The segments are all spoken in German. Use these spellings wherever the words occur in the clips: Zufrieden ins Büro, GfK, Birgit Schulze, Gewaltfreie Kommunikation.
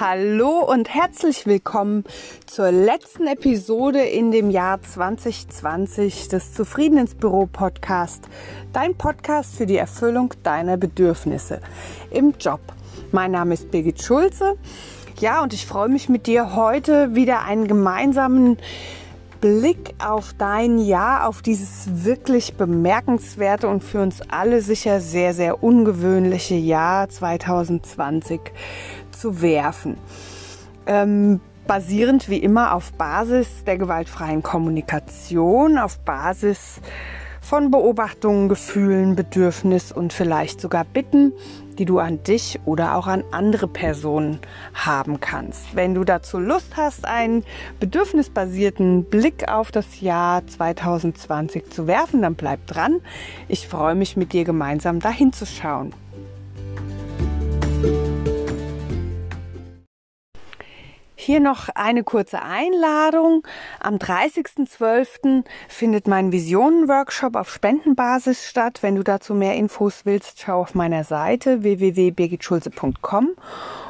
Hallo und herzlich willkommen zur letzten Episode in dem Jahr 2020 des Zufrieden ins Büro Podcast, dein Podcast für die Erfüllung deiner Bedürfnisse im Job. Mein Name ist Birgit Schulze. Ja, und ich freue mich mit dir heute wieder einen gemeinsamen Blick auf dein Jahr, auf dieses wirklich bemerkenswerte und für uns alle sicher sehr, sehr ungewöhnliche Jahr 2020 zu werfen. Basierend wie immer auf Basis der gewaltfreien Kommunikation, auf Basis von Beobachtungen, Gefühlen, Bedürfnis und vielleicht sogar Bitten, die du an dich oder auch an andere Personen haben kannst. Wenn du dazu Lust hast, einen bedürfnisbasierten Blick auf das Jahr 2020 zu werfen, dann bleib dran. Ich freue mich, mit dir gemeinsam dahin zu schauen. Hier noch eine kurze Einladung. Am 30.12. findet mein Visionen-Workshop auf Spendenbasis statt. Wenn du dazu mehr Infos willst, schau auf meiner Seite www.birgitschulze.com.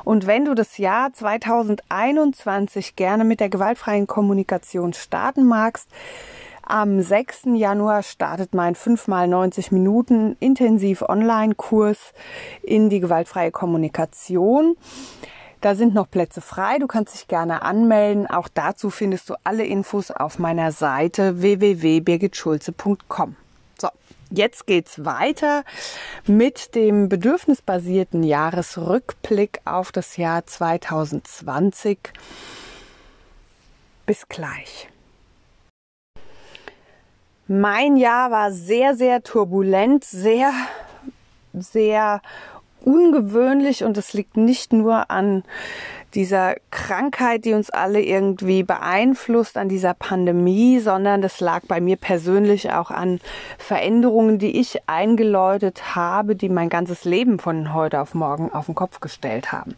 Und wenn du das Jahr 2021 gerne mit der gewaltfreien Kommunikation starten magst, am 6. Januar startet mein 5x90 Minuten intensiv Online-Kurs in die gewaltfreie Kommunikation. Da sind noch Plätze frei, du kannst dich gerne anmelden. Auch dazu findest du alle Infos auf meiner Seite www.birgitschulze.com. So, jetzt geht's weiter mit dem bedürfnisbasierten Jahresrückblick auf das Jahr 2020. Bis gleich. Mein Jahr war sehr, sehr turbulent, sehr, sehr ungewöhnlich, und es liegt nicht nur an dieser Krankheit, die uns alle irgendwie beeinflusst, an dieser Pandemie, sondern das lag bei mir persönlich auch an Veränderungen, die ich eingeläutet habe, die mein ganzes Leben von heute auf morgen auf den Kopf gestellt haben.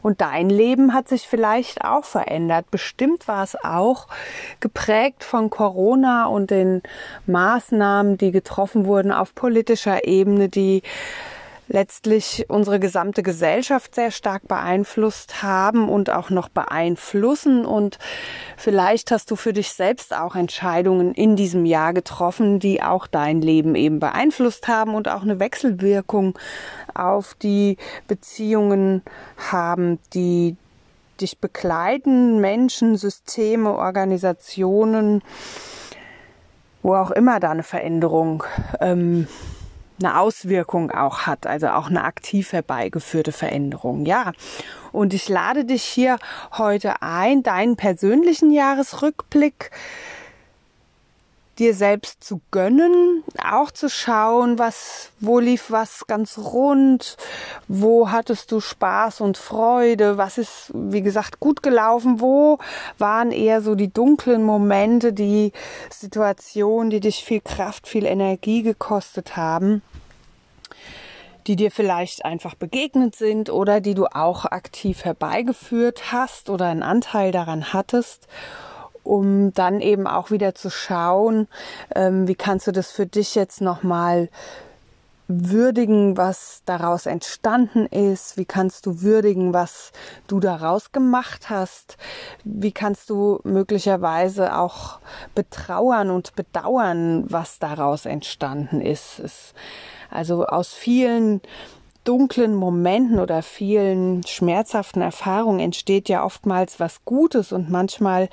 Und dein Leben hat sich vielleicht auch verändert. Bestimmt war es auch geprägt von Corona und den Maßnahmen, die getroffen wurden auf politischer Ebene, die letztlich unsere gesamte Gesellschaft sehr stark beeinflusst haben und auch noch beeinflussen. Und vielleicht hast du für dich selbst auch Entscheidungen in diesem Jahr getroffen, die auch dein Leben eben beeinflusst haben und auch eine Wechselwirkung auf die Beziehungen haben, die dich begleiten, Menschen, Systeme, Organisationen, wo auch immer da eine Veränderung eine Auswirkung auch hat, also auch eine aktiv herbeigeführte Veränderung, ja. Und ich lade dich hier heute ein, deinen persönlichen Jahresrückblick dir selbst zu gönnen, auch zu schauen, wo lief was ganz rund, wo hattest du Spaß und Freude, was ist, wie gesagt, gut gelaufen, wo waren eher so die dunklen Momente, die Situationen, die dich viel Kraft, viel Energie gekostet haben, die dir vielleicht einfach begegnet sind oder die du auch aktiv herbeigeführt hast oder einen Anteil daran hattest, um dann eben auch wieder zu schauen, wie kannst du das für dich jetzt nochmal würdigen, was daraus entstanden ist, wie kannst du würdigen, was du daraus gemacht hast, wie kannst du möglicherweise auch betrauern und bedauern, was daraus entstanden ist. Also aus vielen dunklen Momenten oder vielen schmerzhaften Erfahrungen entsteht ja oftmals was Gutes, und manchmal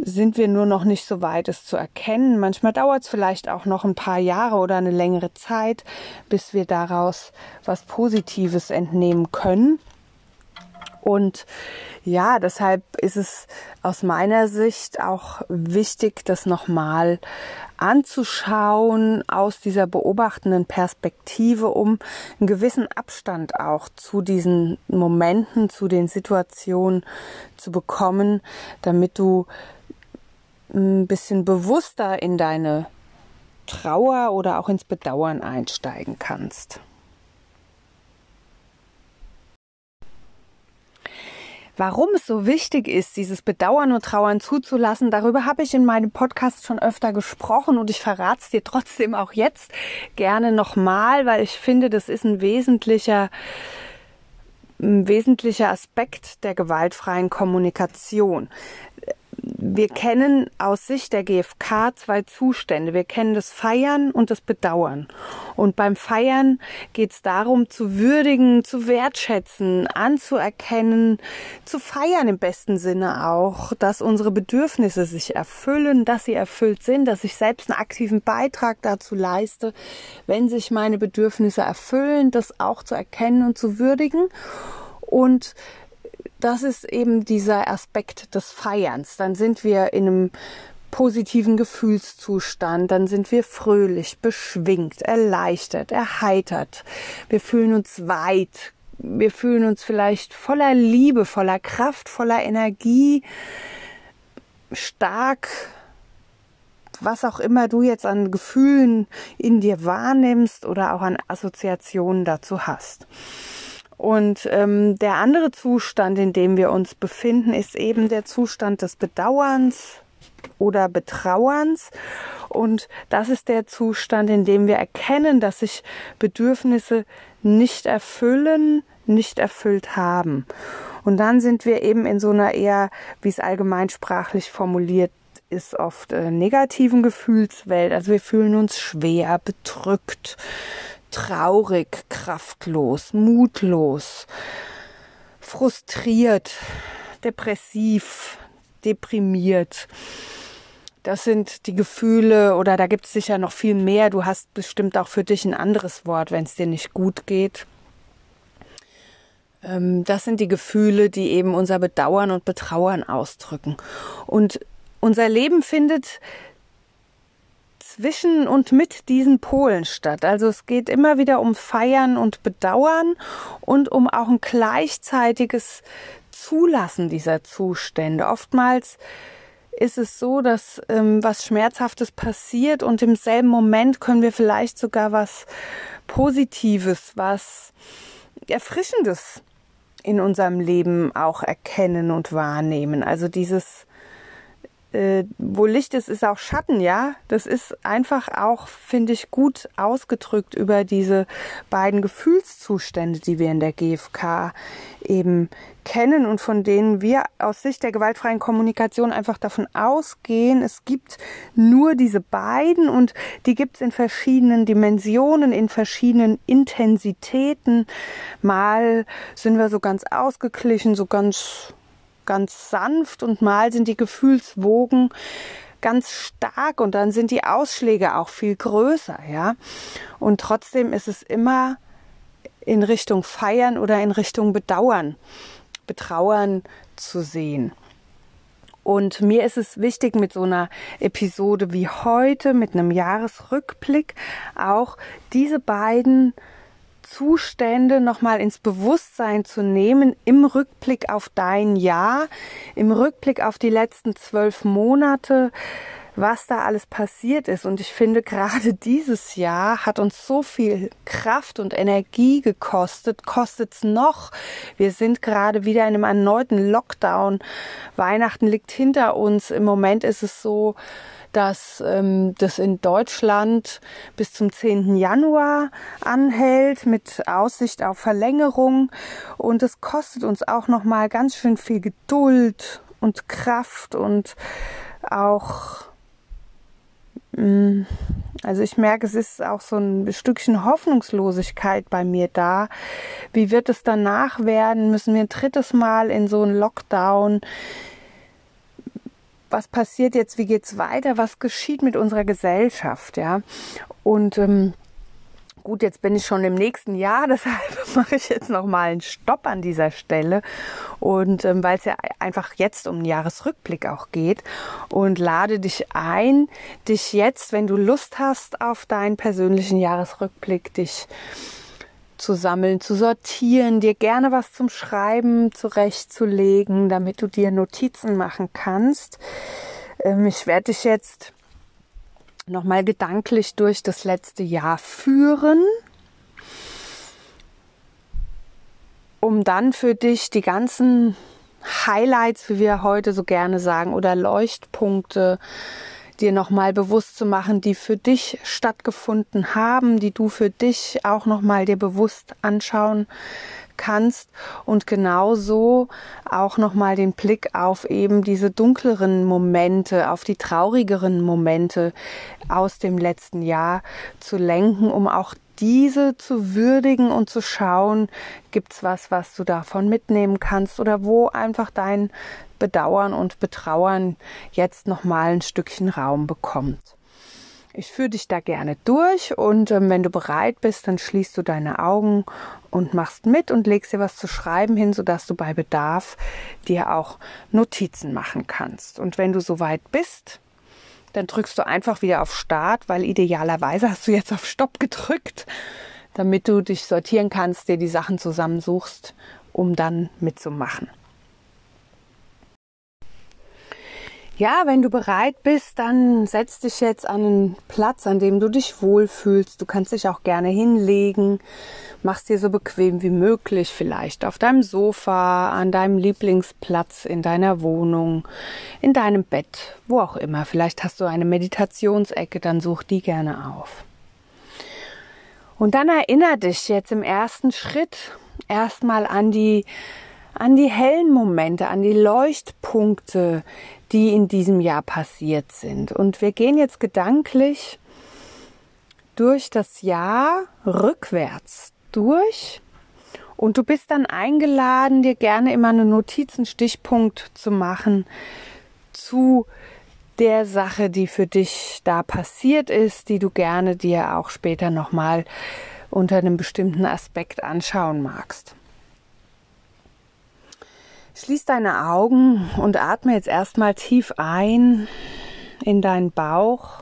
sind wir nur noch nicht so weit, es zu erkennen. Manchmal dauert es vielleicht auch noch ein paar Jahre oder eine längere Zeit, bis wir daraus was Positives entnehmen können. Und ja, deshalb ist es aus meiner Sicht auch wichtig, das nochmal anzuschauen aus dieser beobachtenden Perspektive, um einen gewissen Abstand auch zu diesen Momenten, zu den Situationen zu bekommen, damit du ein bisschen bewusster in deine Trauer oder auch ins Bedauern einsteigen kannst. Warum es so wichtig ist, dieses Bedauern und Trauern zuzulassen, darüber habe ich in meinem Podcast schon öfter gesprochen, und ich verrate es dir trotzdem auch jetzt gerne nochmal, weil ich finde, das ist ein wesentlicher ein wesentlicher Aspekt der gewaltfreien Kommunikation. Wir kennen aus Sicht der GfK zwei Zustände. Wir kennen das Feiern und das Bedauern. Und beim Feiern geht es darum, zu würdigen, zu wertschätzen, anzuerkennen, zu feiern im besten Sinne auch, dass unsere Bedürfnisse sich erfüllen, dass sie erfüllt sind, dass ich selbst einen aktiven Beitrag dazu leiste, wenn sich meine Bedürfnisse erfüllen, das auch zu erkennen und zu würdigen. Und das ist eben dieser Aspekt des Feierns. Dann sind wir in einem positiven Gefühlszustand, dann sind wir fröhlich, beschwingt, erleichtert, erheitert. Wir fühlen uns weit, wir fühlen uns vielleicht voller Liebe, voller Kraft, voller Energie, stark, was auch immer du jetzt an Gefühlen in dir wahrnimmst oder auch an Assoziationen dazu hast. Und der andere Zustand, in dem wir uns befinden, ist eben der Zustand des Bedauerns oder Betrauerns. Und das ist der Zustand, in dem wir erkennen, dass sich Bedürfnisse nicht erfüllt haben. Und dann sind wir eben in so einer eher, wie es allgemeinsprachlich formuliert ist, oft negativen Gefühlswelt. Also wir fühlen uns schwer, bedrückt, traurig, kraftlos, mutlos, frustriert, depressiv, deprimiert. Das sind die Gefühle, oder da gibt es sicher noch viel mehr. Du hast bestimmt auch für dich ein anderes Wort, wenn es dir nicht gut geht. Das sind die Gefühle, die eben unser Bedauern und Betrauern ausdrücken. Und unser Leben findet zwischen und mit diesen Polen statt. Also es geht immer wieder um Feiern und Bedauern und um auch ein gleichzeitiges Zulassen dieser Zustände. Oftmals ist es so, dass was Schmerzhaftes passiert und im selben Moment können wir vielleicht sogar was Positives, was Erfrischendes in unserem Leben auch erkennen und wahrnehmen. Also dieses wo Licht ist, ist auch Schatten, ja. Das ist einfach auch, finde ich, gut ausgedrückt über diese beiden Gefühlszustände, die wir in der GfK eben kennen und von denen wir aus Sicht der gewaltfreien Kommunikation einfach davon ausgehen, es gibt nur diese beiden und die gibt es in verschiedenen Dimensionen, in verschiedenen Intensitäten. Mal sind wir so ganz ausgeglichen, so ganz sanft und mal sind die Gefühlswogen ganz stark und dann sind die Ausschläge auch viel größer, ja. Und trotzdem ist es immer in Richtung Feiern oder in Richtung Betrauern zu sehen. Und mir ist es wichtig, mit so einer Episode wie heute, mit einem Jahresrückblick, auch diese beiden Zustände nochmal ins Bewusstsein zu nehmen im Rückblick auf dein Jahr, im Rückblick auf die letzten 12 Monate, was da alles passiert ist. Und ich finde, gerade dieses Jahr hat uns so viel Kraft und Energie gekostet, kostet's noch. Wir sind gerade wieder in einem erneuten Lockdown. Weihnachten liegt hinter uns. Im Moment ist es so, dass das in Deutschland bis zum 10. Januar anhält, mit Aussicht auf Verlängerung. Und es kostet uns auch nochmal ganz schön viel Geduld und Kraft und auch, also ich merke, es ist auch so ein Stückchen Hoffnungslosigkeit bei mir da. Wie wird es danach werden? Müssen wir ein drittes Mal in so einen Lockdown? Was passiert jetzt? Wie geht's weiter? Was geschieht mit unserer Gesellschaft? Ja, und gut, jetzt bin ich schon im nächsten Jahr, deshalb mache ich jetzt nochmal einen Stopp an dieser Stelle. Und weil es ja einfach jetzt um einen Jahresrückblick auch geht. Und lade dich ein, dich jetzt, wenn du Lust hast, auf deinen persönlichen Jahresrückblick dich zu sammeln, zu sortieren, dir gerne was zum Schreiben zurechtzulegen, damit du dir Notizen machen kannst. Ich werde dich jetzt nochmal gedanklich durch das letzte Jahr führen, um dann für dich die ganzen Highlights, wie wir heute so gerne sagen, oder Leuchtpunkte, dir nochmal bewusst zu machen, die für dich stattgefunden haben, die du für dich auch nochmal dir bewusst anschauen kannst und genauso auch nochmal den Blick auf eben diese dunkleren Momente, auf die traurigeren Momente aus dem letzten Jahr zu lenken, um auch diese zu würdigen und zu schauen, gibt's was, was du davon mitnehmen kannst oder wo einfach dein Bedauern und Betrauern jetzt nochmal ein Stückchen Raum bekommt. Ich führe dich da gerne durch und wenn du bereit bist, dann schließt du deine Augen und machst mit und legst dir was zu schreiben hin, sodass du bei Bedarf dir auch Notizen machen kannst. Und wenn du soweit bist, dann drückst du einfach wieder auf Start, weil idealerweise hast du jetzt auf Stopp gedrückt, damit du dich sortieren kannst, dir die Sachen zusammensuchst, um dann mitzumachen. Ja, wenn du bereit bist, dann setz dich jetzt an einen Platz, an dem du dich wohlfühlst. Du kannst dich auch gerne hinlegen, machst dir so bequem wie möglich, vielleicht auf deinem Sofa, an deinem Lieblingsplatz, in deiner Wohnung, in deinem Bett, wo auch immer. Vielleicht hast du eine Meditationsecke, dann such die gerne auf. Und dann erinnere dich jetzt im ersten Schritt erstmal an die hellen Momente, an die Leuchtpunkte, die in diesem Jahr passiert sind. Und wir gehen jetzt gedanklich durch das Jahr rückwärts durch. Und du bist dann eingeladen, dir gerne immer eine Notiz, einen Stichpunkt zu machen zu der Sache, die für dich da passiert ist, die du gerne dir auch später nochmal unter einem bestimmten Aspekt anschauen magst. Schließ deine Augen und atme jetzt erstmal tief ein in deinen Bauch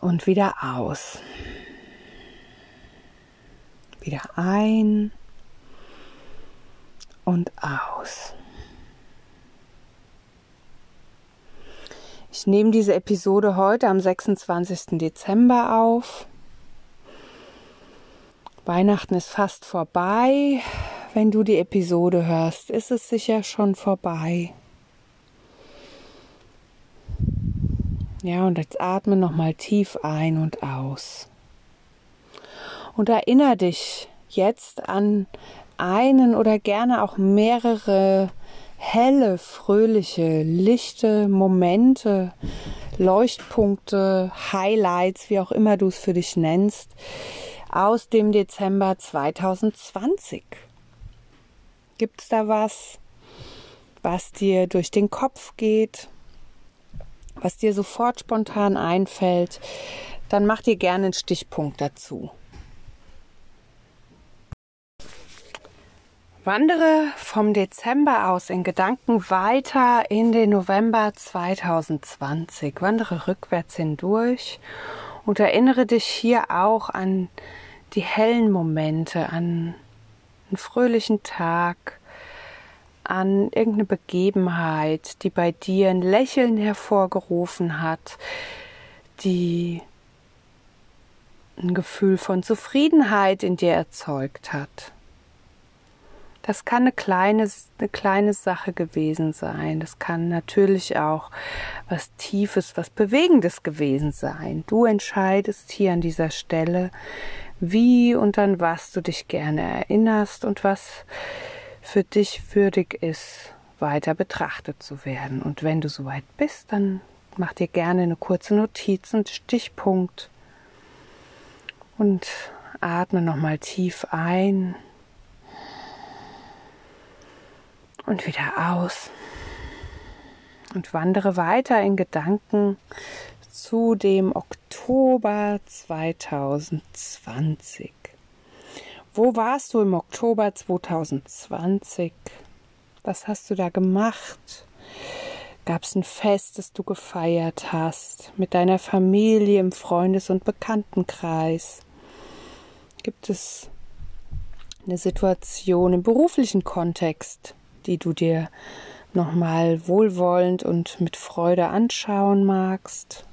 und wieder aus. Wieder ein und aus. Ich nehme diese Episode heute am 26. Dezember auf. Weihnachten ist fast vorbei. Wenn du die Episode hörst, ist es sicher schon vorbei. Ja, und jetzt atme nochmal tief ein und aus. Und erinnere dich jetzt an einen oder gerne auch mehrere helle, fröhliche, lichte Momente, Leuchtpunkte, Highlights, wie auch immer du es für dich nennst, aus dem Dezember 2020. Gibt es da was, was dir durch den Kopf geht, was dir sofort spontan einfällt? Dann mach dir gerne einen Stichpunkt dazu. Wandere vom Dezember aus in Gedanken weiter in den November 2020. Wandere rückwärts hindurch und erinnere dich hier auch an die hellen Momente, an einen fröhlichen Tag, an irgendeine Begebenheit, die bei dir ein Lächeln hervorgerufen hat, die ein Gefühl von Zufriedenheit in dir erzeugt hat. Das kann eine kleine Sache gewesen sein. Das kann natürlich auch was Tiefes, was Bewegendes gewesen sein. Du entscheidest hier an dieser Stelle, wie und an was du dich gerne erinnerst und was für dich würdig ist, weiter betrachtet zu werden. Und wenn du soweit bist, dann mach dir gerne eine kurze Notiz, einen Stichpunkt und atme nochmal tief ein und wieder aus und wandere weiter in Gedanken zu dem Oktober 2020. Wo warst du im Oktober 2020? Was hast du da gemacht? Gab es ein Fest, das du gefeiert hast? Mit deiner Familie, im Freundes- und Bekanntenkreis? Gibt es eine Situation im beruflichen Kontext, die du dir nochmal wohlwollend und mit Freude anschauen magst?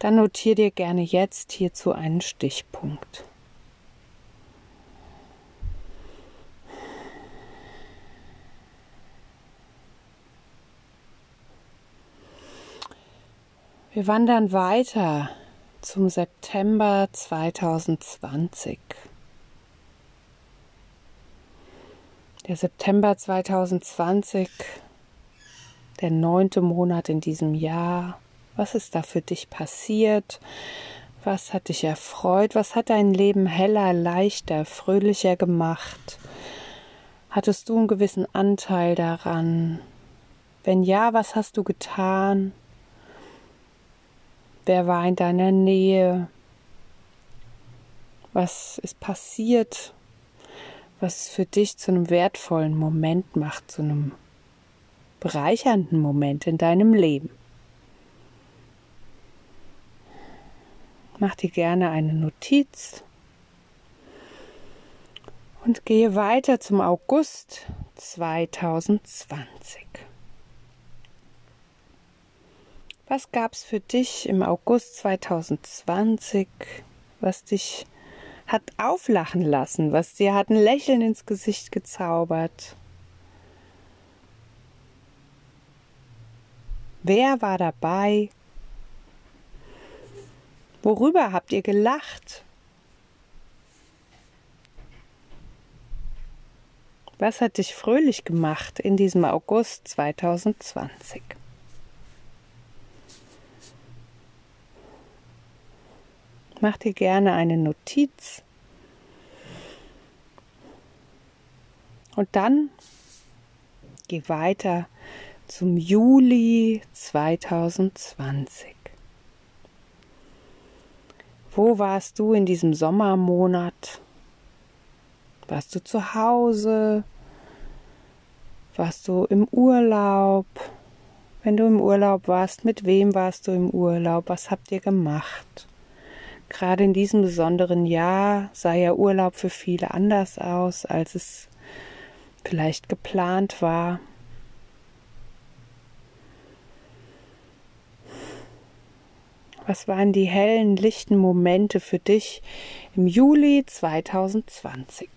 Dann notiere dir gerne jetzt hierzu einen Stichpunkt. Wir wandern weiter zum September 2020. Der September 2020, der 9. Monat in diesem Jahr. Was ist da für dich passiert? Was hat dich erfreut? Was hat dein Leben heller, leichter, fröhlicher gemacht? Hattest du einen gewissen Anteil daran? Wenn ja, was hast du getan? Wer war in deiner Nähe? Was ist passiert, was für dich zu einem wertvollen Moment macht, zu einem bereichernden Moment in deinem Leben? Mach dir gerne eine Notiz und gehe weiter zum August 2020. Was gab es für dich im August 2020, was dich hat auflachen lassen, was dir hat ein Lächeln ins Gesicht gezaubert? Wer war dabei? Worüber habt ihr gelacht? Was hat dich fröhlich gemacht in diesem August 2020? Mach dir gerne eine Notiz und dann geh weiter zum Juli 2020. Wo warst du in diesem Sommermonat? Warst du zu Hause? Warst du im Urlaub? Wenn du im Urlaub warst, mit wem warst du im Urlaub? Was habt ihr gemacht? Gerade in diesem besonderen Jahr sah ja Urlaub für viele anders aus, als es vielleicht geplant war. Was waren die hellen, lichten Momente für dich im Juli 2020?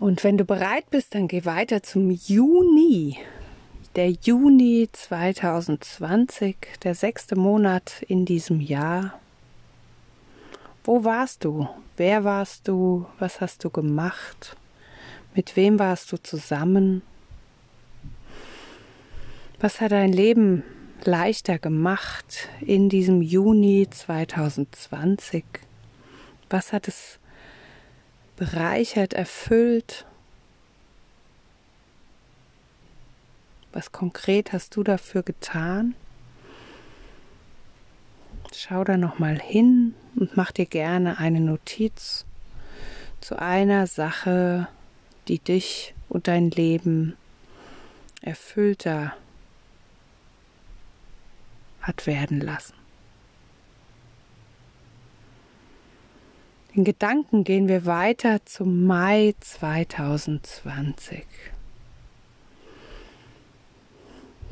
Und wenn du bereit bist, dann geh weiter zum Juni. Der Juni 2020, der 6. Monat in diesem Jahr. Wo warst du? Wer warst du? Was hast du gemacht? Mit wem warst du zusammen? Was hat dein Leben leichter gemacht in diesem Juni 2020? Was hat es bereichert, erfüllt? Was konkret hast du dafür getan? Schau da nochmal hin und mach dir gerne eine Notiz zu einer Sache, die dich und dein Leben erfüllter hat werden lassen. In Gedanken gehen wir weiter zum Mai 2020.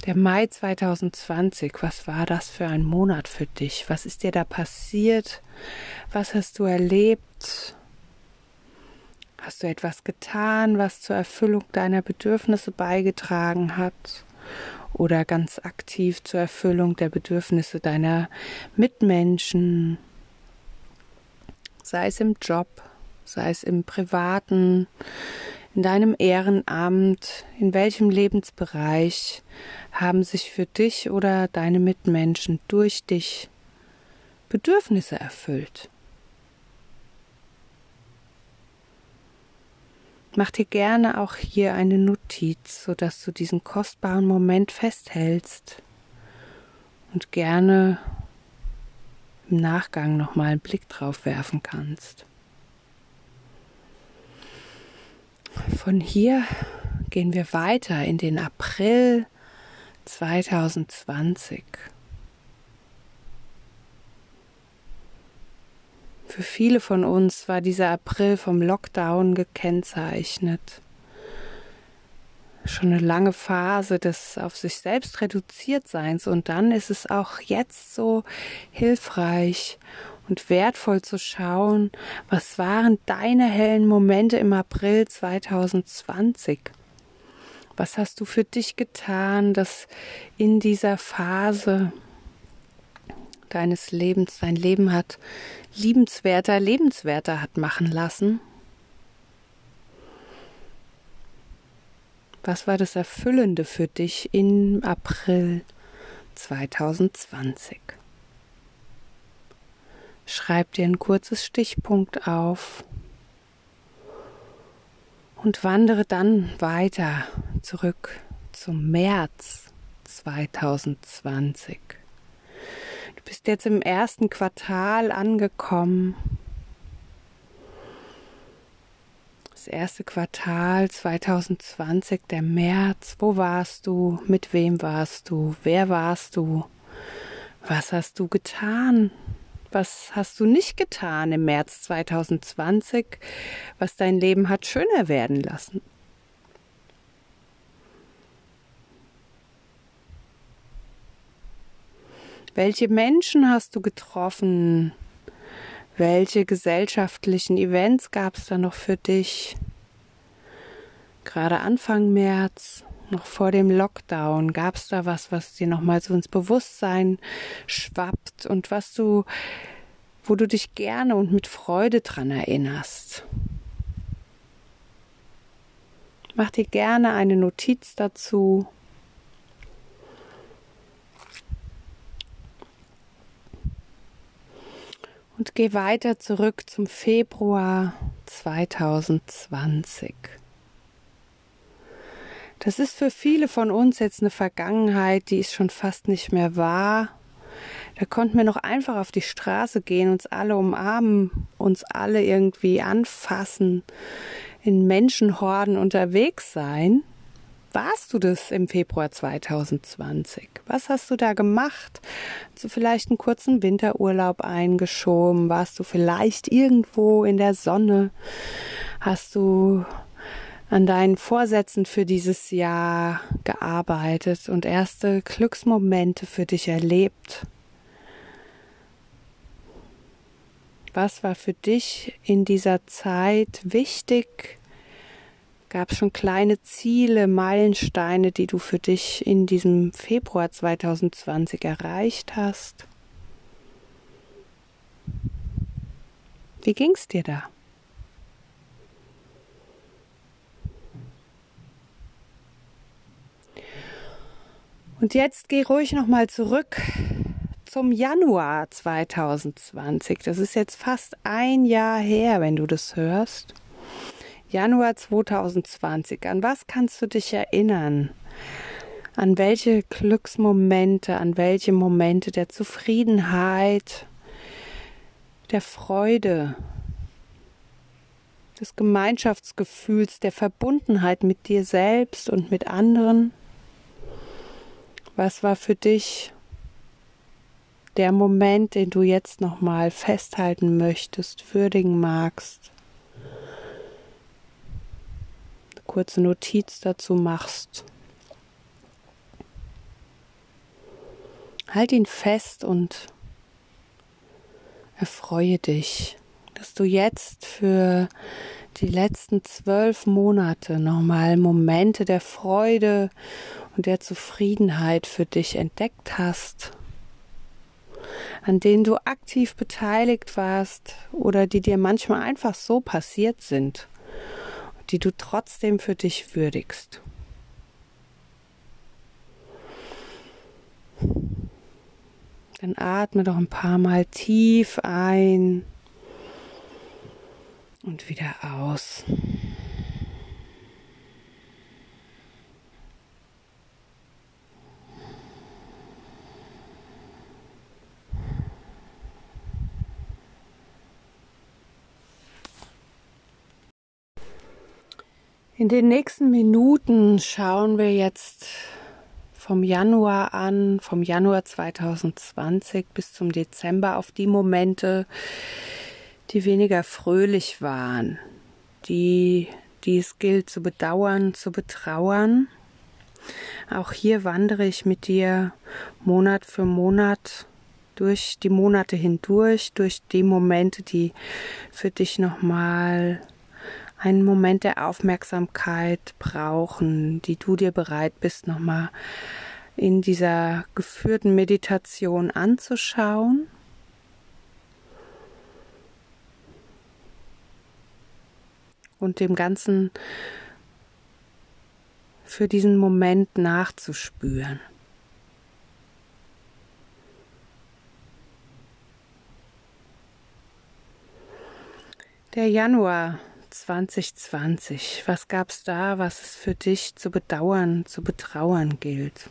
Der Mai 2020, was war das für ein Monat für dich? Was ist dir da passiert? Was hast du erlebt? Hast du etwas getan, was zur Erfüllung deiner Bedürfnisse beigetragen hat? Oder ganz aktiv zur Erfüllung der Bedürfnisse deiner Mitmenschen? Sei es im Job, sei es im Privaten, in deinem Ehrenamt, in welchem Lebensbereich haben sich für dich oder deine Mitmenschen durch dich Bedürfnisse erfüllt? Mach dir gerne auch hier eine Notiz, sodass du diesen kostbaren Moment festhältst und gerne im Nachgang nochmal einen Blick drauf werfen kannst. Von hier gehen wir weiter in den April 2020. Für viele von uns war dieser April vom Lockdown gekennzeichnet. Schon eine lange Phase des auf sich selbst reduziert Seins, und dann ist es auch jetzt so hilfreich und wertvoll zu schauen, was waren deine hellen Momente im April 2020? Was hast du für dich getan, dass in dieser Phase deines Lebens dein Leben hat lebenswerter hat machen lassen? Was war das Erfüllende für dich im April 2020? Schreib dir ein kurzes Stichpunkt auf und wandere dann weiter zurück zum März 2020. Du bist jetzt im ersten Quartal angekommen. Das erste Quartal 2020, der März. Wo warst du? Mit wem warst du? Wer warst du? Was hast du getan? Was hast du nicht getan im März 2020, was dein Leben hat schöner werden lassen? Welche Menschen hast du getroffen? Welche gesellschaftlichen Events gab es da noch für dich? Gerade Anfang März, noch vor dem Lockdown, gab es da was, was dir nochmal so ins Bewusstsein schwappt und wo du dich gerne und mit Freude dran erinnerst? Mach dir gerne eine Notiz dazu. Und geh weiter zurück zum Februar 2020. Das ist für viele von uns jetzt eine Vergangenheit, die ist schon fast nicht mehr wahr. Da konnten wir noch einfach auf die Straße gehen, uns alle umarmen, uns alle irgendwie anfassen, in Menschenhorden unterwegs sein. Warst du das im Februar 2020? Was hast du da gemacht? Hast du vielleicht einen kurzen Winterurlaub eingeschoben? Warst du vielleicht irgendwo in der Sonne? Hast du an deinen Vorsätzen für dieses Jahr gearbeitet und erste Glücksmomente für dich erlebt? Was war für dich in dieser Zeit wichtig? Gab es schon kleine Ziele, Meilensteine, die du für dich in diesem Februar 2020 erreicht hast? Wie ging es dir da? Und jetzt geh ruhig nochmal zurück zum Januar 2020. Das ist jetzt fast ein Jahr her, wenn du das hörst. Januar 2020, an was kannst du dich erinnern? An welche Glücksmomente, an welche Momente der Zufriedenheit, der Freude, des Gemeinschaftsgefühls, der Verbundenheit mit dir selbst und mit anderen? Was war für dich der Moment, den du jetzt nochmal festhalten möchtest, würdigen magst? Kurze Notiz dazu machst. Halt ihn fest und erfreue dich, dass du jetzt für die letzten 12 Monate nochmal Momente der Freude und der Zufriedenheit für dich entdeckt hast, an denen du aktiv beteiligt warst oder die dir manchmal einfach so passiert sind, die du trotzdem für dich würdigst. Dann atme doch ein paar Mal tief ein und wieder aus. In den nächsten Minuten schauen wir jetzt vom Januar an, vom Januar 2020 bis zum Dezember auf die Momente, die weniger fröhlich waren, die es gilt zu bedauern, zu betrauern. Auch hier wandere ich mit dir Monat für Monat durch die Monate hindurch, durch die Momente, die für dich nochmal einen Moment der Aufmerksamkeit brauchen, die du dir bereit bist, nochmal in dieser geführten Meditation anzuschauen. Und dem Ganzen für diesen Moment nachzuspüren. Der Januar 2020, was gab's da, was es für dich zu bedauern, zu betrauern gilt?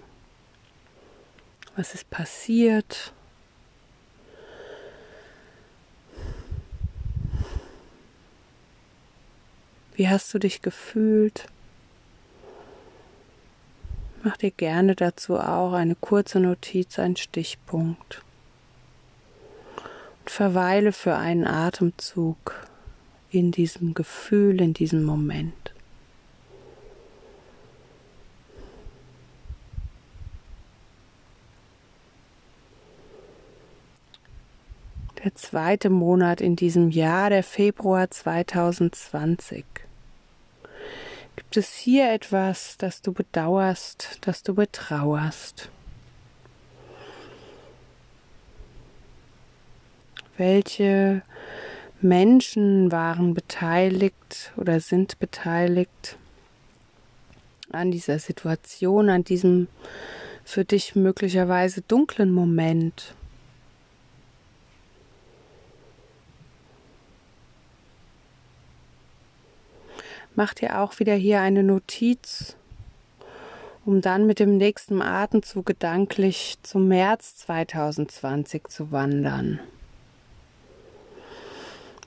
Was ist passiert? Wie hast du dich gefühlt? Mach dir gerne dazu auch eine kurze Notiz, einen Stichpunkt. Und verweile für einen Atemzug in diesem Gefühl, in diesem Moment. Der zweite Monat in diesem Jahr, der Februar 2020. Gibt es hier etwas, das du bedauerst, das du betrauerst? Welche Menschen waren beteiligt oder sind beteiligt an dieser Situation, an diesem für dich möglicherweise dunklen Moment? Mach dir auch wieder hier eine Notiz, um dann mit dem nächsten Atemzug gedanklich zum März 2020 zu wandern.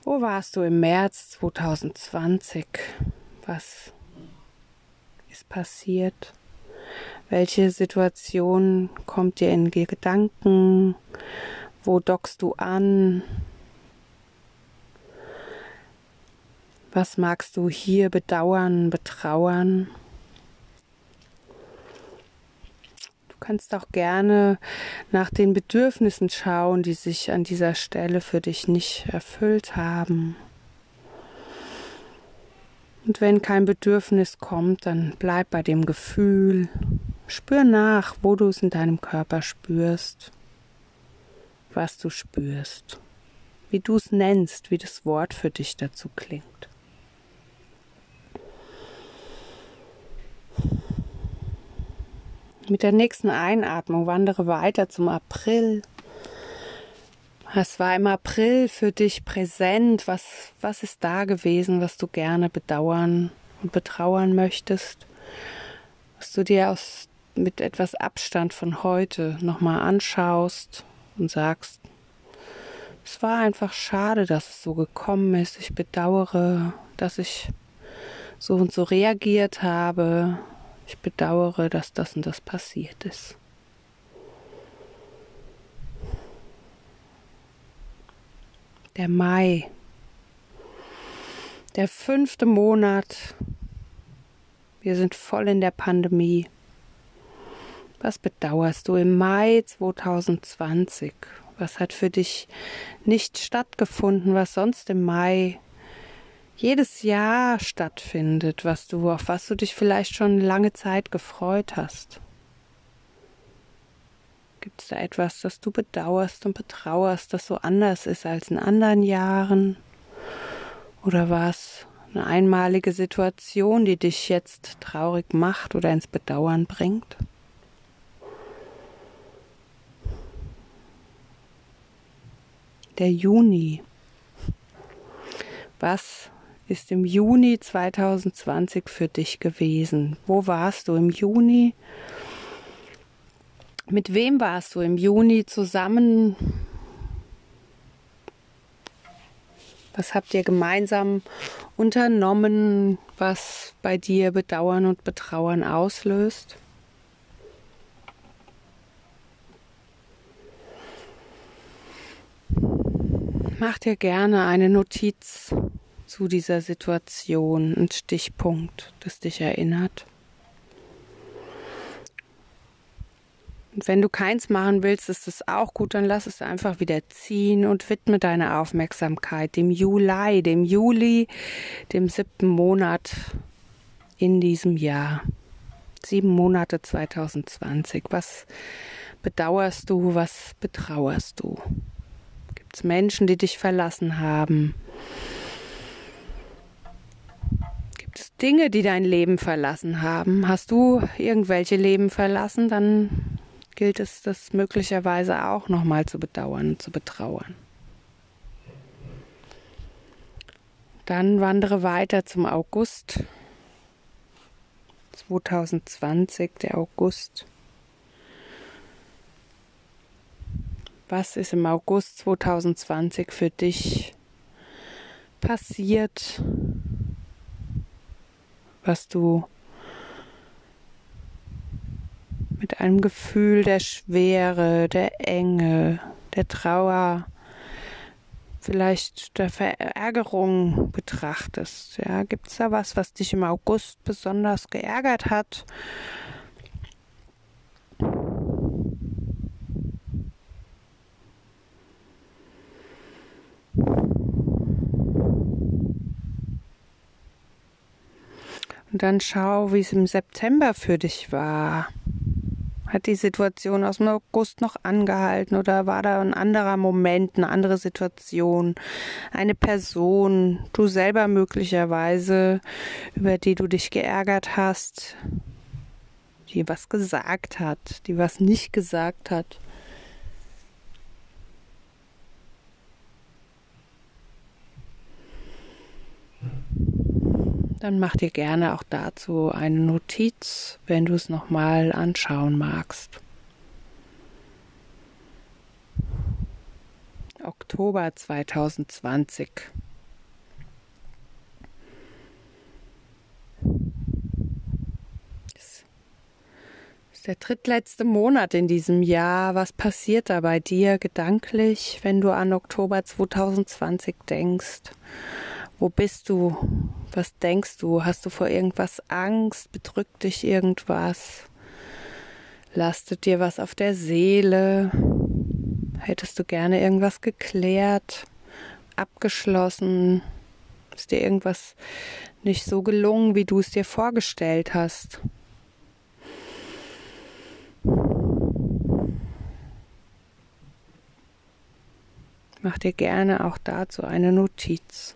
Wo warst du im März 2020? Was ist passiert? Welche Situation kommt dir in Gedanken? Wo dockst du an? Was magst du hier bedauern, betrauern? Du kannst auch gerne nach den Bedürfnissen schauen, die sich an dieser Stelle für dich nicht erfüllt haben. Und wenn kein Bedürfnis kommt, dann bleib bei dem Gefühl. Spür nach, wo du es in deinem Körper spürst, was du spürst, wie du es nennst, wie das Wort für dich dazu klingt. Mit der nächsten Einatmung wandere weiter zum April. Was war im April für dich präsent? Was ist da gewesen, was du gerne bedauern und betrauern möchtest? Was du dir mit etwas Abstand von heute nochmal anschaust und sagst, es war einfach schade, dass es so gekommen ist. Ich bedauere, dass ich so und so reagiert habe. Ich bedauere, dass das und das passiert ist. Der Mai, der 5. Monat. Wir sind voll in der Pandemie. Was bedauerst du im Mai 2020? Was hat für dich nicht stattgefunden, was sonst im Mai jedes Jahr stattfindet, auf was du dich vielleicht schon lange Zeit gefreut hast? Gibt es da etwas, das du bedauerst und betrauerst, das so anders ist als in anderen Jahren? Oder war es eine einmalige Situation, die dich jetzt traurig macht oder ins Bedauern bringt? Der Juni. Was ist im Juni 2020 für dich gewesen? Wo warst du im Juni? Mit wem warst du im Juni zusammen? Was habt ihr gemeinsam unternommen, was bei dir Bedauern und Betrauern auslöst? Mach dir gerne eine Notiz zu dieser Situation, ein Stichpunkt, das dich erinnert. Und wenn du keins machen willst, ist es auch gut, dann lass es einfach wieder ziehen und widme deine Aufmerksamkeit dem Juli, dem 7. Monat in diesem Jahr. 7 Monate 2020. Was bedauerst du, was betrauerst du? Gibt es Menschen, die dich verlassen haben? Gibt es Dinge, die dein Leben verlassen haben? Hast du irgendwelche Leben verlassen, dann gilt es, das möglicherweise auch nochmal zu bedauern und zu betrauern. Dann wandere weiter zum August 2020, der August. Was ist im August 2020 für dich passiert, was du mit einem Gefühl der Schwere, der Enge, der Trauer, vielleicht der Verärgerung betrachtest? Ja, gibt es da was, was dich im August besonders geärgert hat? Und dann schau, wie es im September für dich war. Hat die Situation aus dem August noch angehalten oder war da ein anderer Moment, eine andere Situation, eine Person, du selber möglicherweise, über die du dich geärgert hast, die was gesagt hat, die was nicht gesagt hat? Dann mach dir gerne auch dazu eine Notiz, wenn du es nochmal anschauen magst. Oktober 2020. Das ist der drittletzte Monat in diesem Jahr. Was passiert da bei dir gedanklich, wenn du an Oktober 2020 denkst? Wo bist du? Was denkst du? Hast du vor irgendwas Angst? Bedrückt dich irgendwas? Lastet dir was auf der Seele? Hättest du gerne irgendwas geklärt, abgeschlossen? Ist dir irgendwas nicht so gelungen, wie du es dir vorgestellt hast? Mach dir gerne auch dazu eine Notiz.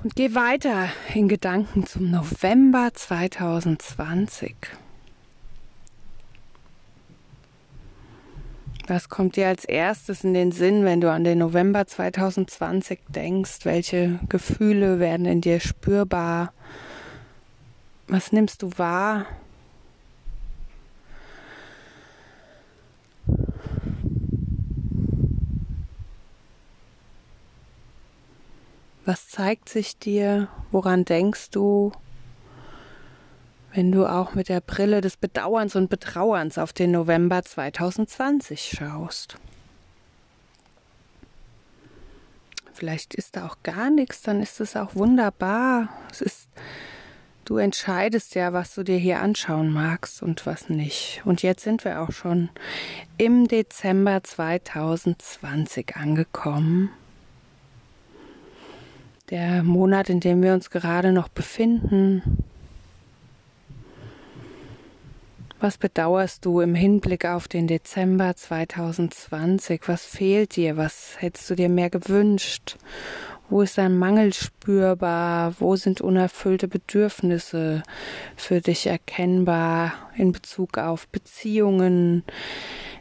Und geh weiter in Gedanken zum November 2020. Was kommt dir als erstes in den Sinn, wenn du an den November 2020 denkst? Welche Gefühle werden in dir spürbar? Was nimmst du wahr? Was zeigt sich dir? Woran denkst du, wenn du auch mit der Brille des Bedauerns und Betrauerns auf den November 2020 schaust? Vielleicht ist da auch gar nichts, dann ist es auch wunderbar. Du entscheidest ja, was du dir hier anschauen magst und was nicht. Und jetzt sind wir auch schon im Dezember 2020 angekommen. Der Monat, in dem wir uns gerade noch befinden. Was bedauerst du im Hinblick auf den Dezember 2020? Was fehlt dir? Was hättest du dir mehr gewünscht? Wo ist ein Mangel spürbar? Wo sind unerfüllte Bedürfnisse für dich erkennbar in Bezug auf Beziehungen,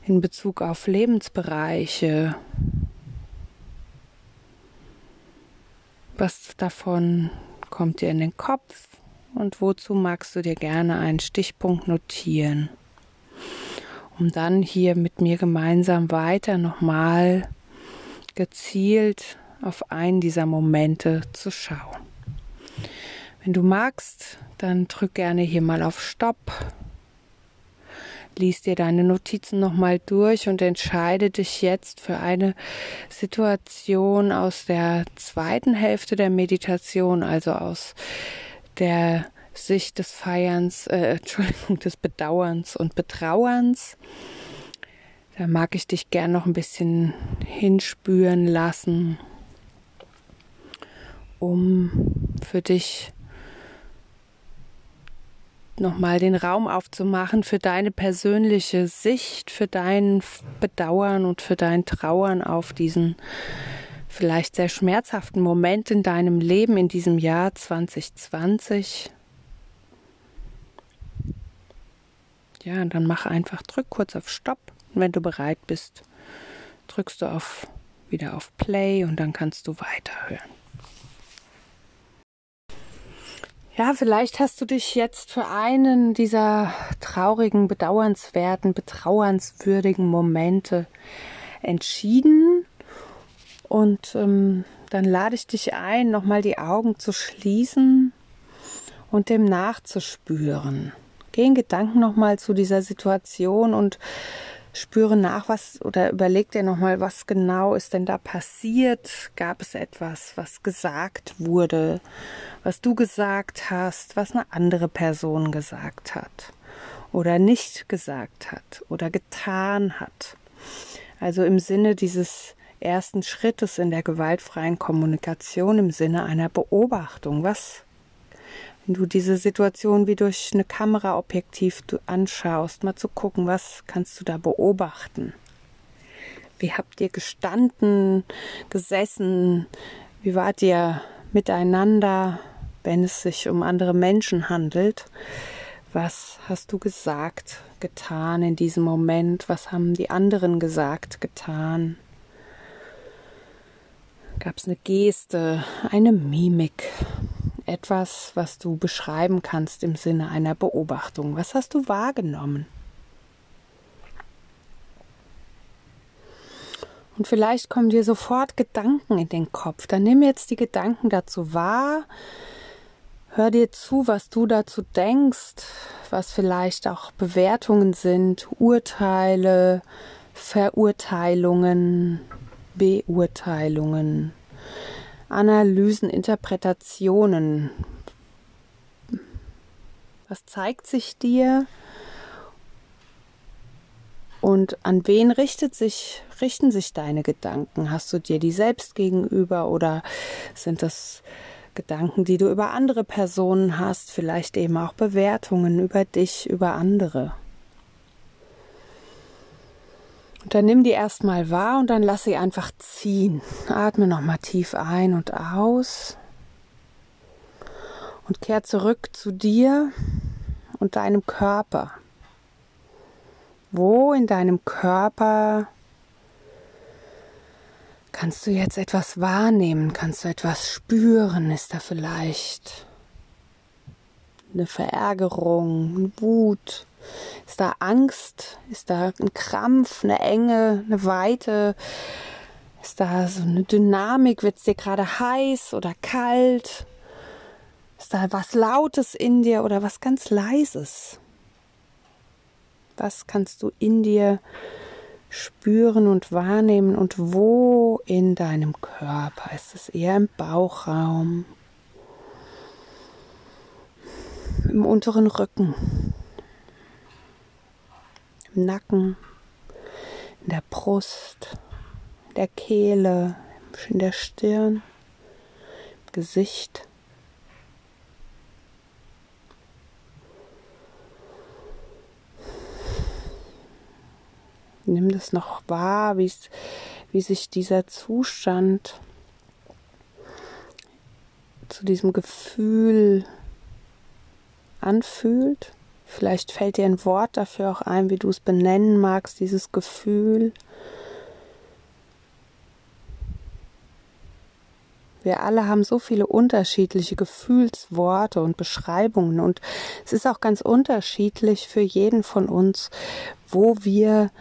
in Bezug auf Lebensbereiche? Was davon kommt dir in den Kopf und wozu magst du dir gerne einen Stichpunkt notieren, um dann hier mit mir gemeinsam weiter nochmal gezielt auf einen dieser Momente zu schauen. Wenn du magst, dann drück gerne hier mal auf Stopp, lies dir deine Notizen nochmal durch und entscheide dich jetzt für eine Situation aus der zweiten Hälfte der Meditation, also aus der sich des Feierns, des Bedauerns und Betrauerns. Da mag ich dich gern noch ein bisschen hinspüren lassen, um für dich nochmal den Raum aufzumachen für deine persönliche Sicht, für dein Bedauern und für dein Trauern auf diesen vielleicht sehr schmerzhaften Moment in deinem Leben in diesem Jahr 2020. Ja, und dann mach einfach, drück kurz auf Stopp. Und wenn du bereit bist, drückst du wieder auf Play und dann kannst du weiterhören. Ja, vielleicht hast du dich jetzt für einen dieser traurigen, bedauernswerten, betrauernswürdigen Momente entschieden. Und dann lade ich dich ein, nochmal die Augen zu schließen und dem nachzuspüren. Geh in Gedanken nochmal zu dieser Situation und spüre nach, überleg dir nochmal, was genau ist denn da passiert? Gab es etwas, was gesagt wurde, was du gesagt hast, was eine andere Person gesagt hat oder nicht gesagt hat oder getan hat? Also im Sinne dieses ersten Schrittes in der gewaltfreien Kommunikation, im Sinne einer Beobachtung. Was, wenn du diese Situation wie durch eine Kameraobjektiv anschaust, mal zu gucken, was kannst du da beobachten? Wie habt ihr gestanden, gesessen? Wie wart ihr miteinander, wenn es sich um andere Menschen handelt? Was hast du gesagt, getan in diesem Moment? Was haben die anderen gesagt, getan? Gab es eine Geste, eine Mimik, etwas, was du beschreiben kannst im Sinne einer Beobachtung? Was hast du wahrgenommen? Und vielleicht kommen dir sofort Gedanken in den Kopf. Dann nimm jetzt die Gedanken dazu wahr. Hör dir zu, was du dazu denkst, was vielleicht auch Bewertungen sind, Urteile, Verurteilungen, Beurteilungen, Analysen, Interpretationen. Was zeigt sich dir und an wen richten sich deine Gedanken? Hast du dir die selbst gegenüber oder sind das Gedanken, die du über andere Personen hast, vielleicht eben auch Bewertungen über dich, über andere? Und dann nimm die erstmal wahr und dann lass sie einfach ziehen. Atme nochmal tief ein und aus. Und kehr zurück zu dir und deinem Körper. Wo in deinem Körper kannst du jetzt etwas wahrnehmen? Kannst du etwas spüren? Ist da vielleicht eine Verärgerung, eine Wut? Ist da Angst? Ist da ein Krampf, eine Enge, eine Weite? Ist da so eine Dynamik? Wird es dir gerade heiß oder kalt? Ist da was Lautes in dir oder was ganz Leises? Was kannst du in dir spüren und wahrnehmen und wo in deinem Körper? Ist es eher im Bauchraum, im unteren Rücken, Nacken, in der Brust, in der Kehle, in der Stirn, im Gesicht? Nimm das noch wahr, wie sich dieser Zustand zu diesem Gefühl anfühlt. Vielleicht fällt dir ein Wort dafür auch ein, wie du es benennen magst, dieses Gefühl. Wir alle haben so viele unterschiedliche Gefühlsworte und Beschreibungen und es ist auch ganz unterschiedlich für jeden von uns, wo wir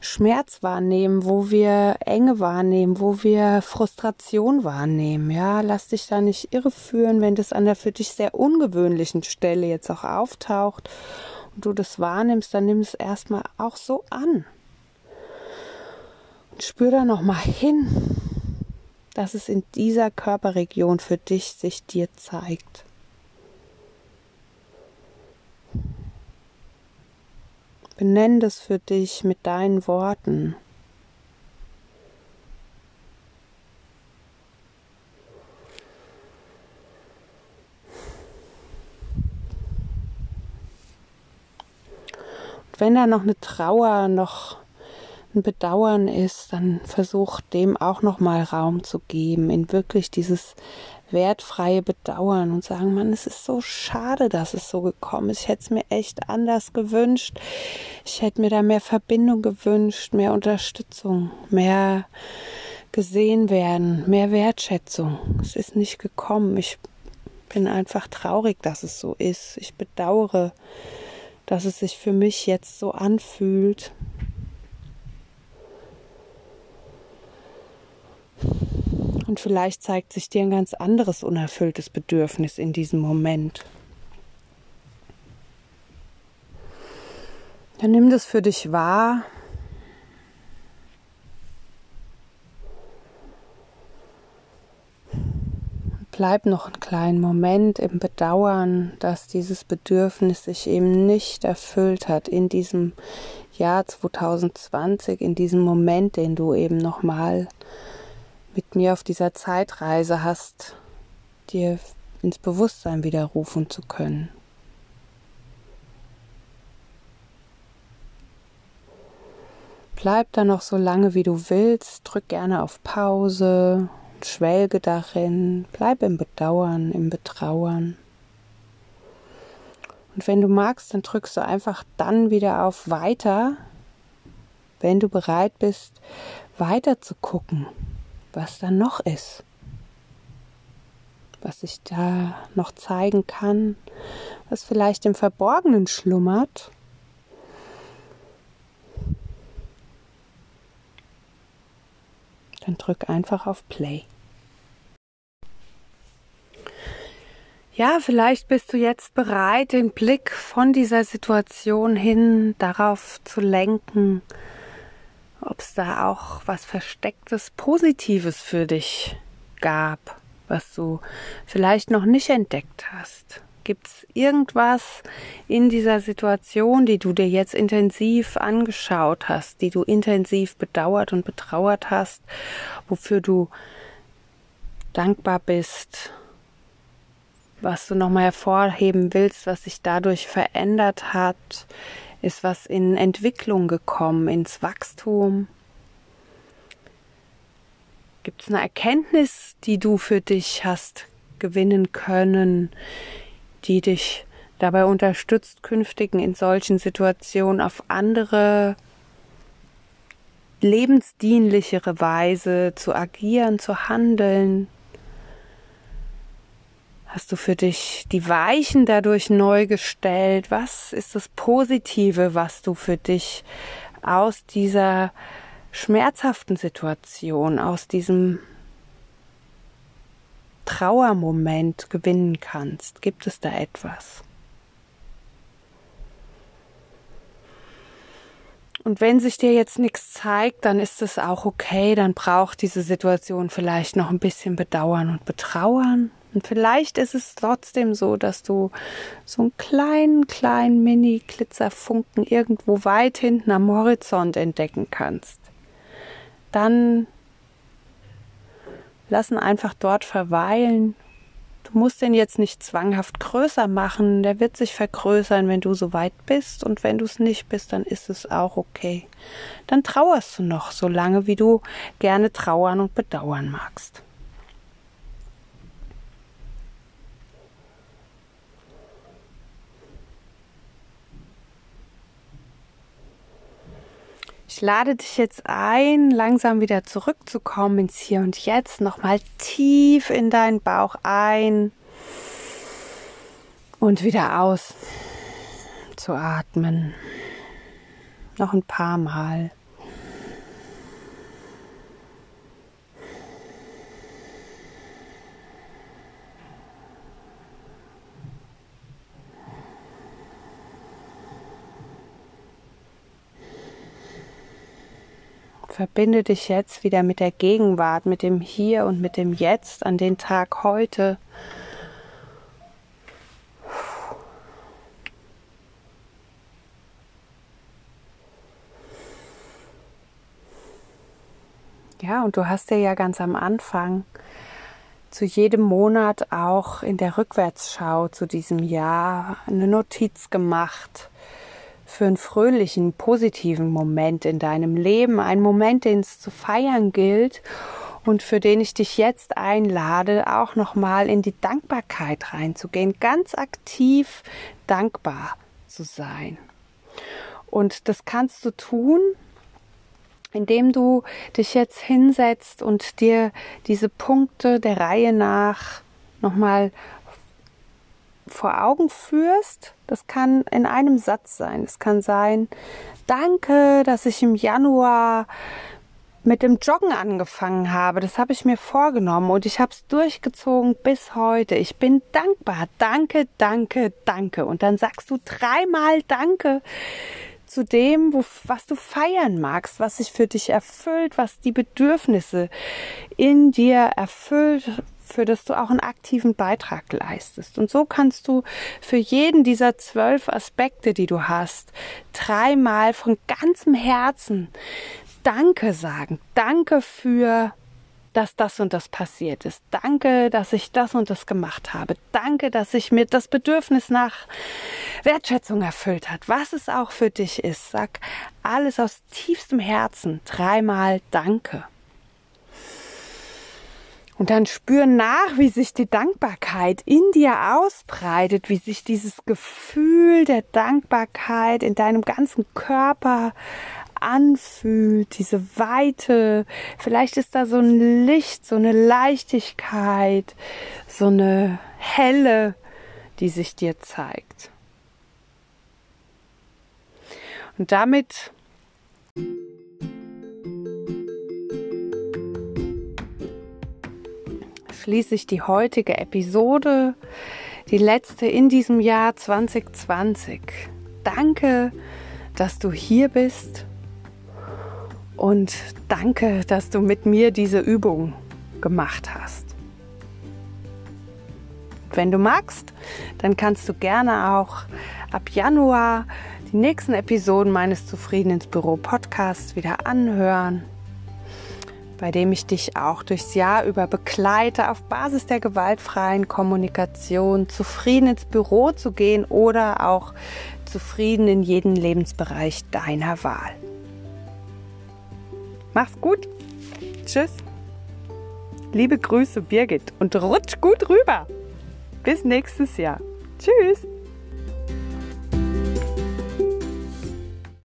Schmerz wahrnehmen, wo wir Enge wahrnehmen, wo wir Frustration wahrnehmen. Ja, lass dich da nicht irreführen, wenn das an der für dich sehr ungewöhnlichen Stelle jetzt auch auftaucht und du das wahrnimmst, dann nimm es erstmal auch so an. Und spür da nochmal hin, dass es in dieser Körperregion für dich sich dir zeigt. Benenn das für dich mit deinen Worten. Und wenn da noch eine Trauer, noch ein Bedauern ist, dann versuch dem auch nochmal Raum zu geben, in wirklich dieses wertfreie Bedauern und sagen, Mann, es ist so schade, dass es so gekommen ist. Ich hätte es mir echt anders gewünscht. Ich hätte mir da mehr Verbindung gewünscht, mehr Unterstützung, mehr gesehen werden, mehr Wertschätzung. Es ist nicht gekommen. Ich bin einfach traurig, dass es so ist. Ich bedauere, dass es sich für mich jetzt so anfühlt. Und vielleicht zeigt sich dir ein ganz anderes unerfülltes Bedürfnis in diesem Moment. Dann nimm das für dich wahr. Und bleib noch einen kleinen Moment im Bedauern, dass dieses Bedürfnis sich eben nicht erfüllt hat in diesem Jahr 2020, in diesem Moment, den du eben nochmal mit mir auf dieser Zeitreise hast, dir ins Bewusstsein wieder rufen zu können. Bleib da noch so lange, wie du willst, drück gerne auf Pause, schwelge darin, bleib im Bedauern, im Betrauern. Und wenn du magst, dann drückst du einfach dann wieder auf Weiter, wenn du bereit bist, weiter zu gucken, was da noch ist, was sich da noch zeigen kann, was vielleicht im Verborgenen schlummert. Dann drück einfach auf Play. Ja, vielleicht bist du jetzt bereit, den Blick von dieser Situation hin darauf zu lenken, ob es da auch was Verstecktes, Positives für dich gab, was du vielleicht noch nicht entdeckt hast. Gibt es irgendwas in dieser Situation, die du dir jetzt intensiv angeschaut hast, die du intensiv bedauert und betrauert hast, wofür du dankbar bist, was du nochmal hervorheben willst, was sich dadurch verändert hat? Ist was in Entwicklung gekommen, ins Wachstum? Gibt es eine Erkenntnis, die du für dich hast gewinnen können, die dich dabei unterstützt, künftig in solchen Situationen auf andere, lebensdienlichere Weise zu agieren, zu handeln? Hast du für dich die Weichen dadurch neu gestellt? Was ist das Positive, was du für dich aus dieser schmerzhaften Situation, aus diesem Trauermoment gewinnen kannst? Gibt es da etwas? Und wenn sich dir jetzt nichts zeigt, dann ist es auch okay, dann braucht diese Situation vielleicht noch ein bisschen Bedauern und Betrauern. Und vielleicht ist es trotzdem so, dass du so einen kleinen Mini-Glitzerfunken irgendwo weit hinten am Horizont entdecken kannst. Dann lass ihn einfach dort verweilen. Du musst den jetzt nicht zwanghaft größer machen. Der wird sich vergrößern, wenn du so weit bist. Und wenn du es nicht bist, dann ist es auch okay. Dann trauerst du noch so lange, wie du gerne trauern und bedauern magst. Ich lade dich jetzt ein, langsam wieder zurückzukommen ins Hier und Jetzt, nochmal tief in deinen Bauch ein und wieder aus zu atmen. Noch ein paar Mal. Verbinde dich jetzt wieder mit der Gegenwart, mit dem Hier und mit dem Jetzt, an den Tag heute. Ja, und du hast dir ja ganz am Anfang zu jedem Monat auch in der Rückwärtsschau zu diesem Jahr eine Notiz gemacht für einen fröhlichen, positiven Moment in deinem Leben. Einen Moment, den es zu feiern gilt und für den ich dich jetzt einlade, auch nochmal in die Dankbarkeit reinzugehen, ganz aktiv dankbar zu sein. Und das kannst du tun, indem du dich jetzt hinsetzt und dir diese Punkte der Reihe nach nochmal vor Augen führst. Das kann in einem Satz sein. Es kann sein, danke, dass ich im Januar mit dem Joggen angefangen habe. Das habe ich mir vorgenommen und ich habe es durchgezogen bis heute. Ich bin dankbar. Danke, danke, danke. Und dann sagst du dreimal Danke zu dem, was du feiern magst, was sich für dich erfüllt, was die Bedürfnisse in dir erfüllt, für das du auch einen aktiven Beitrag leistest. Und so kannst du für jeden dieser 12 Aspekte, die du hast, dreimal von ganzem Herzen Danke sagen. Danke für, dass das und das passiert ist. Danke, dass ich das und das gemacht habe. Danke, dass ich mir das Bedürfnis nach Wertschätzung erfüllt hat. Was es auch für dich ist, sag alles aus tiefstem Herzen. Dreimal Danke. Und dann spür nach, wie sich die Dankbarkeit in dir ausbreitet, wie sich dieses Gefühl der Dankbarkeit in deinem ganzen Körper anfühlt, diese Weite. Vielleicht ist da so ein Licht, so eine Leichtigkeit, so eine Helle, die sich dir zeigt. Und damit schließe ich die heutige Episode, die letzte in diesem Jahr 2020. Danke, dass du hier bist und danke, dass du mit mir diese Übung gemacht hast. Wenn du magst, dann kannst du gerne auch ab Januar die nächsten Episoden meines Zufrieden ins Büro Podcasts wieder anhören, bei dem ich dich auch durchs Jahr über begleite, auf Basis der gewaltfreien Kommunikation zufrieden ins Büro zu gehen oder auch zufrieden in jeden Lebensbereich deiner Wahl. Mach's gut. Tschüss. Liebe Grüße, Birgit, und rutsch gut rüber. Bis nächstes Jahr. Tschüss.